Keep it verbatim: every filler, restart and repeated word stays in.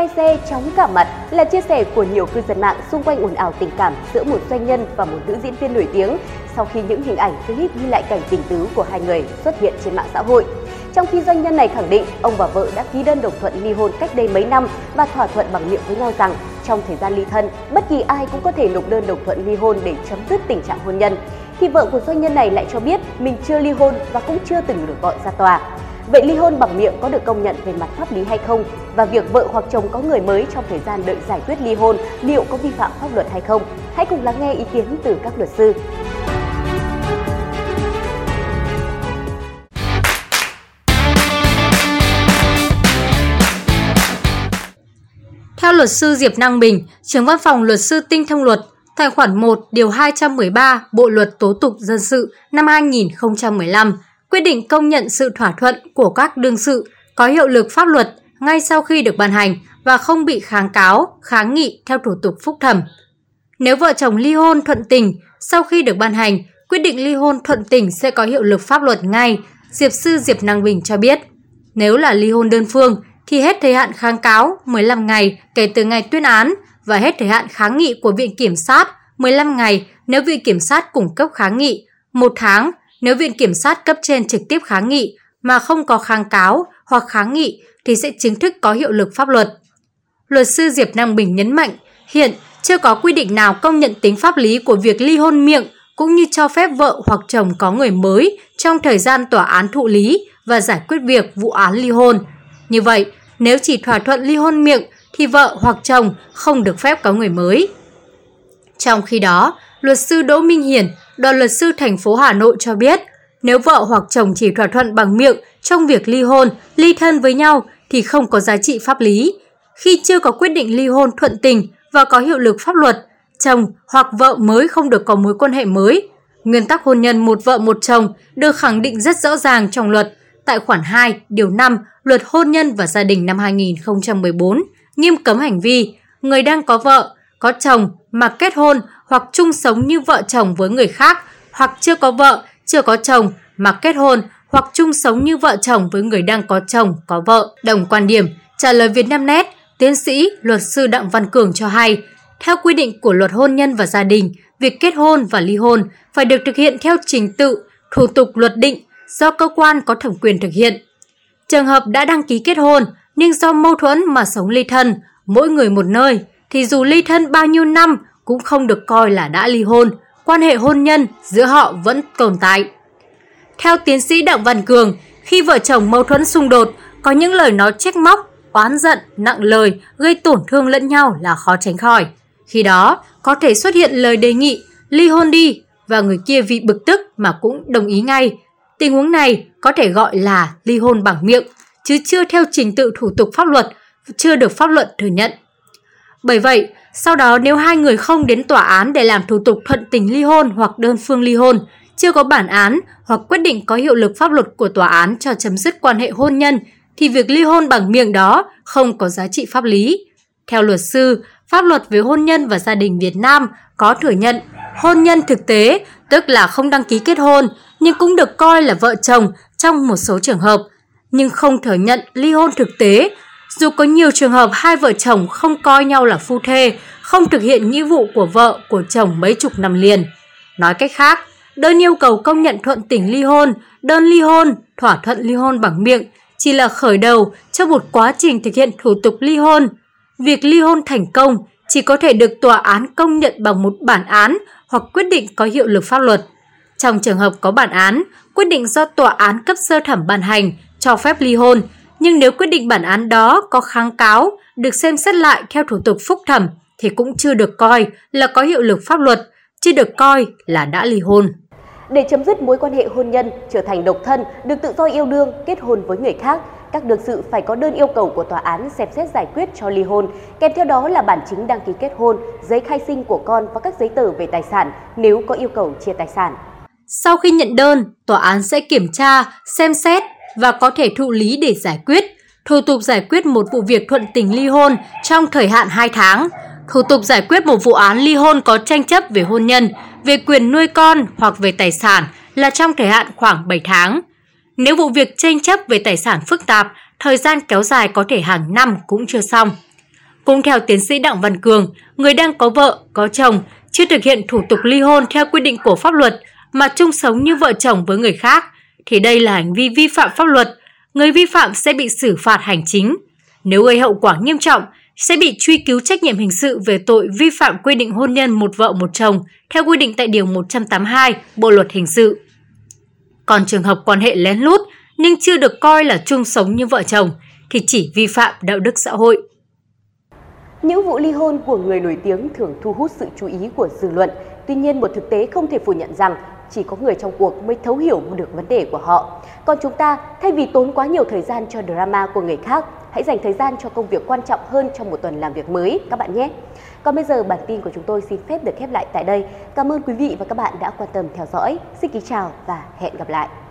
Quay xe chóng cả mặt là chia sẻ của nhiều cư dân mạng xung quanh ồn ào tình cảm giữa một doanh nhân và một nữ diễn viên nổi tiếng sau khi những hình ảnh clip ghi lại cảnh tình tứ của hai người xuất hiện trên mạng xã hội. Trong khi doanh nhân này khẳng định ông và vợ đã ký đơn đồng thuận ly hôn cách đây mấy năm và thỏa thuận bằng miệng với nhau rằng trong thời gian ly thân, bất kỳ ai cũng có thể nộp đơn đồng thuận ly hôn để chấm dứt tình trạng hôn nhân, thì vợ của doanh nhân này lại cho biết mình chưa ly hôn và cũng chưa từng được gọi ra tòa. Vậy ly hôn bằng miệng có được công nhận về mặt pháp lý hay không? Và việc vợ hoặc chồng có người mới trong thời gian đợi giải quyết ly hôn liệu có vi phạm pháp luật hay không? Hãy cùng lắng nghe ý kiến từ các luật sư. Theo luật sư Diệp Năng Bình, trưởng văn phòng luật sư Tinh Thông Luật, tại khoản một điều hai trăm mười ba Bộ luật tố tụng dân sự năm hai nghìn không trăm mười lăm, quyết định công nhận sự thỏa thuận của các đương sự có hiệu lực pháp luật ngay sau khi được ban hành và không bị kháng cáo, kháng nghị theo thủ tục phúc thẩm. Nếu vợ chồng ly hôn thuận tình, sau khi được ban hành, quyết định ly hôn thuận tình sẽ có hiệu lực pháp luật ngay, Diệp sư Diệp Năng Bình cho biết. Nếu là ly hôn đơn phương thì hết thời hạn kháng cáo mười lăm ngày kể từ ngày tuyên án và hết thời hạn kháng nghị của Viện Kiểm sát mười lăm ngày nếu Viện Kiểm sát cung cấp kháng nghị, một tháng nếu Viện Kiểm sát cấp trên trực tiếp kháng nghị mà không có kháng cáo hoặc kháng nghị thì sẽ chính thức có hiệu lực pháp luật. Luật sư Diệp Năng Bình nhấn mạnh, hiện chưa có quy định nào công nhận tính pháp lý của việc ly hôn miệng cũng như cho phép vợ hoặc chồng có người mới trong thời gian tòa án thụ lý và giải quyết việc vụ án ly hôn. Như vậy, nếu chỉ thỏa thuận ly hôn miệng thì vợ hoặc chồng không được phép có người mới. Trong khi đó, luật sư Đỗ Minh Hiển, đoàn luật sư thành phố Hà Nội cho biết, nếu vợ hoặc chồng chỉ thỏa thuận bằng miệng trong việc ly hôn, ly thân với nhau thì không có giá trị pháp lý. Khi chưa có quyết định ly hôn thuận tình và có hiệu lực pháp luật, chồng hoặc vợ mới không được có mối quan hệ mới. Nguyên tắc hôn nhân một vợ một chồng được khẳng định rất rõ ràng trong luật. Tại khoản hai, điều năm, Luật Hôn nhân và Gia đình năm hai nghìn không trăm mười bốn nghiêm cấm hành vi người đang có vợ, có chồng mà kết hôn hoặc chung sống như vợ chồng với người khác, hoặc chưa có vợ, chưa có chồng mà kết hôn hoặc chung sống như vợ chồng với người đang có chồng, có vợ. Đồng quan điểm, trả lời Vietnamnet, tiến sĩ, luật sư Đặng Văn Cường cho hay, theo quy định của Luật Hôn nhân và Gia đình, việc kết hôn và ly hôn phải được thực hiện theo trình tự, thủ tục luật định do cơ quan có thẩm quyền thực hiện. Trường hợp đã đăng ký kết hôn nhưng do mâu thuẫn mà sống ly thân, mỗi người một nơi, thì dù ly thân bao nhiêu năm cũng không được coi là đã ly hôn, quan hệ hôn nhân giữa họ vẫn tồn tại. Theo tiến sĩ Đặng Văn Cường, khi vợ chồng mâu thuẫn xung đột, có những lời nói trách móc, oán giận, nặng lời, gây tổn thương lẫn nhau là khó tránh khỏi. Khi đó, có thể xuất hiện lời đề nghị ly hôn đi và người kia vì bực tức mà cũng đồng ý ngay. Tình huống này có thể gọi là ly hôn bằng miệng, chứ chưa theo trình tự thủ tục pháp luật, chưa được pháp luật thừa nhận. Bởi vậy, sau đó nếu hai người không đến tòa án để làm thủ tục thuận tình ly hôn hoặc đơn phương ly hôn, chưa có bản án hoặc quyết định có hiệu lực pháp luật của tòa án cho chấm dứt quan hệ hôn nhân, thì việc ly hôn bằng miệng đó không có giá trị pháp lý. Theo luật sư, pháp luật về hôn nhân và gia đình Việt Nam có thừa nhận hôn nhân thực tế, tức là không đăng ký kết hôn, nhưng cũng được coi là vợ chồng trong một số trường hợp, nhưng không thừa nhận ly hôn thực tế, dù có nhiều trường hợp hai vợ chồng không coi nhau là phu thê, không thực hiện nghĩa vụ của vợ, của chồng mấy chục năm liền. Nói cách khác, đơn yêu cầu công nhận thuận tình ly hôn, đơn ly hôn, thỏa thuận ly hôn bằng miệng chỉ là khởi đầu cho một quá trình thực hiện thủ tục ly hôn. Việc ly hôn thành công chỉ có thể được tòa án công nhận bằng một bản án hoặc quyết định có hiệu lực pháp luật. Trong trường hợp có bản án, quyết định do tòa án cấp sơ thẩm ban hành cho phép ly hôn, nhưng nếu quyết định bản án đó có kháng cáo, được xem xét lại theo thủ tục phúc thẩm thì cũng chưa được coi là có hiệu lực pháp luật, chưa được coi là đã ly hôn. Để chấm dứt mối quan hệ hôn nhân, trở thành độc thân, được tự do yêu đương, kết hôn với người khác, các đương sự phải có đơn yêu cầu của tòa án xem xét giải quyết cho ly hôn, kèm theo đó là bản chính đăng ký kết hôn, giấy khai sinh của con và các giấy tờ về tài sản nếu có yêu cầu chia tài sản. Sau khi nhận đơn, tòa án sẽ kiểm tra, xem xét và có thể thụ lý để giải quyết. Thủ tục giải quyết một vụ việc thuận tình ly hôn trong thời hạn hai tháng. Thủ tục giải quyết một vụ án ly hôn có tranh chấp về hôn nhân, về quyền nuôi con hoặc về tài sản là trong thời hạn khoảng bảy tháng. Nếu vụ việc tranh chấp về tài sản phức tạp, thời gian kéo dài có thể hàng năm cũng chưa xong. Cũng theo tiến sĩ Đặng Văn Cường, người đang có vợ, có chồng, chưa thực hiện thủ tục ly hôn theo quy định của pháp luật mà chung sống như vợ chồng với người khác, thì đây là hành vi vi phạm pháp luật. Người vi phạm sẽ bị xử phạt hành chính. Nếu gây hậu quả nghiêm trọng, sẽ bị truy cứu trách nhiệm hình sự về tội vi phạm quy định hôn nhân một vợ một chồng theo quy định tại Điều một trăm tám mươi hai Bộ Luật Hình Sự. Còn trường hợp quan hệ lén lút nhưng chưa được coi là chung sống như vợ chồng thì chỉ vi phạm đạo đức xã hội. Những vụ ly hôn của người nổi tiếng thường thu hút sự chú ý của dư luận. Tuy nhiên, một thực tế không thể phủ nhận rằng chỉ có người trong cuộc mới thấu hiểu được vấn đề của họ. Còn chúng ta, thay vì tốn quá nhiều thời gian cho drama của người khác, hãy dành thời gian cho công việc quan trọng hơn trong một tuần làm việc mới các bạn nhé. Còn bây giờ, bản tin của chúng tôi xin phép được khép lại tại đây. Cảm ơn quý vị và các bạn đã quan tâm theo dõi. Xin kính chào và hẹn gặp lại.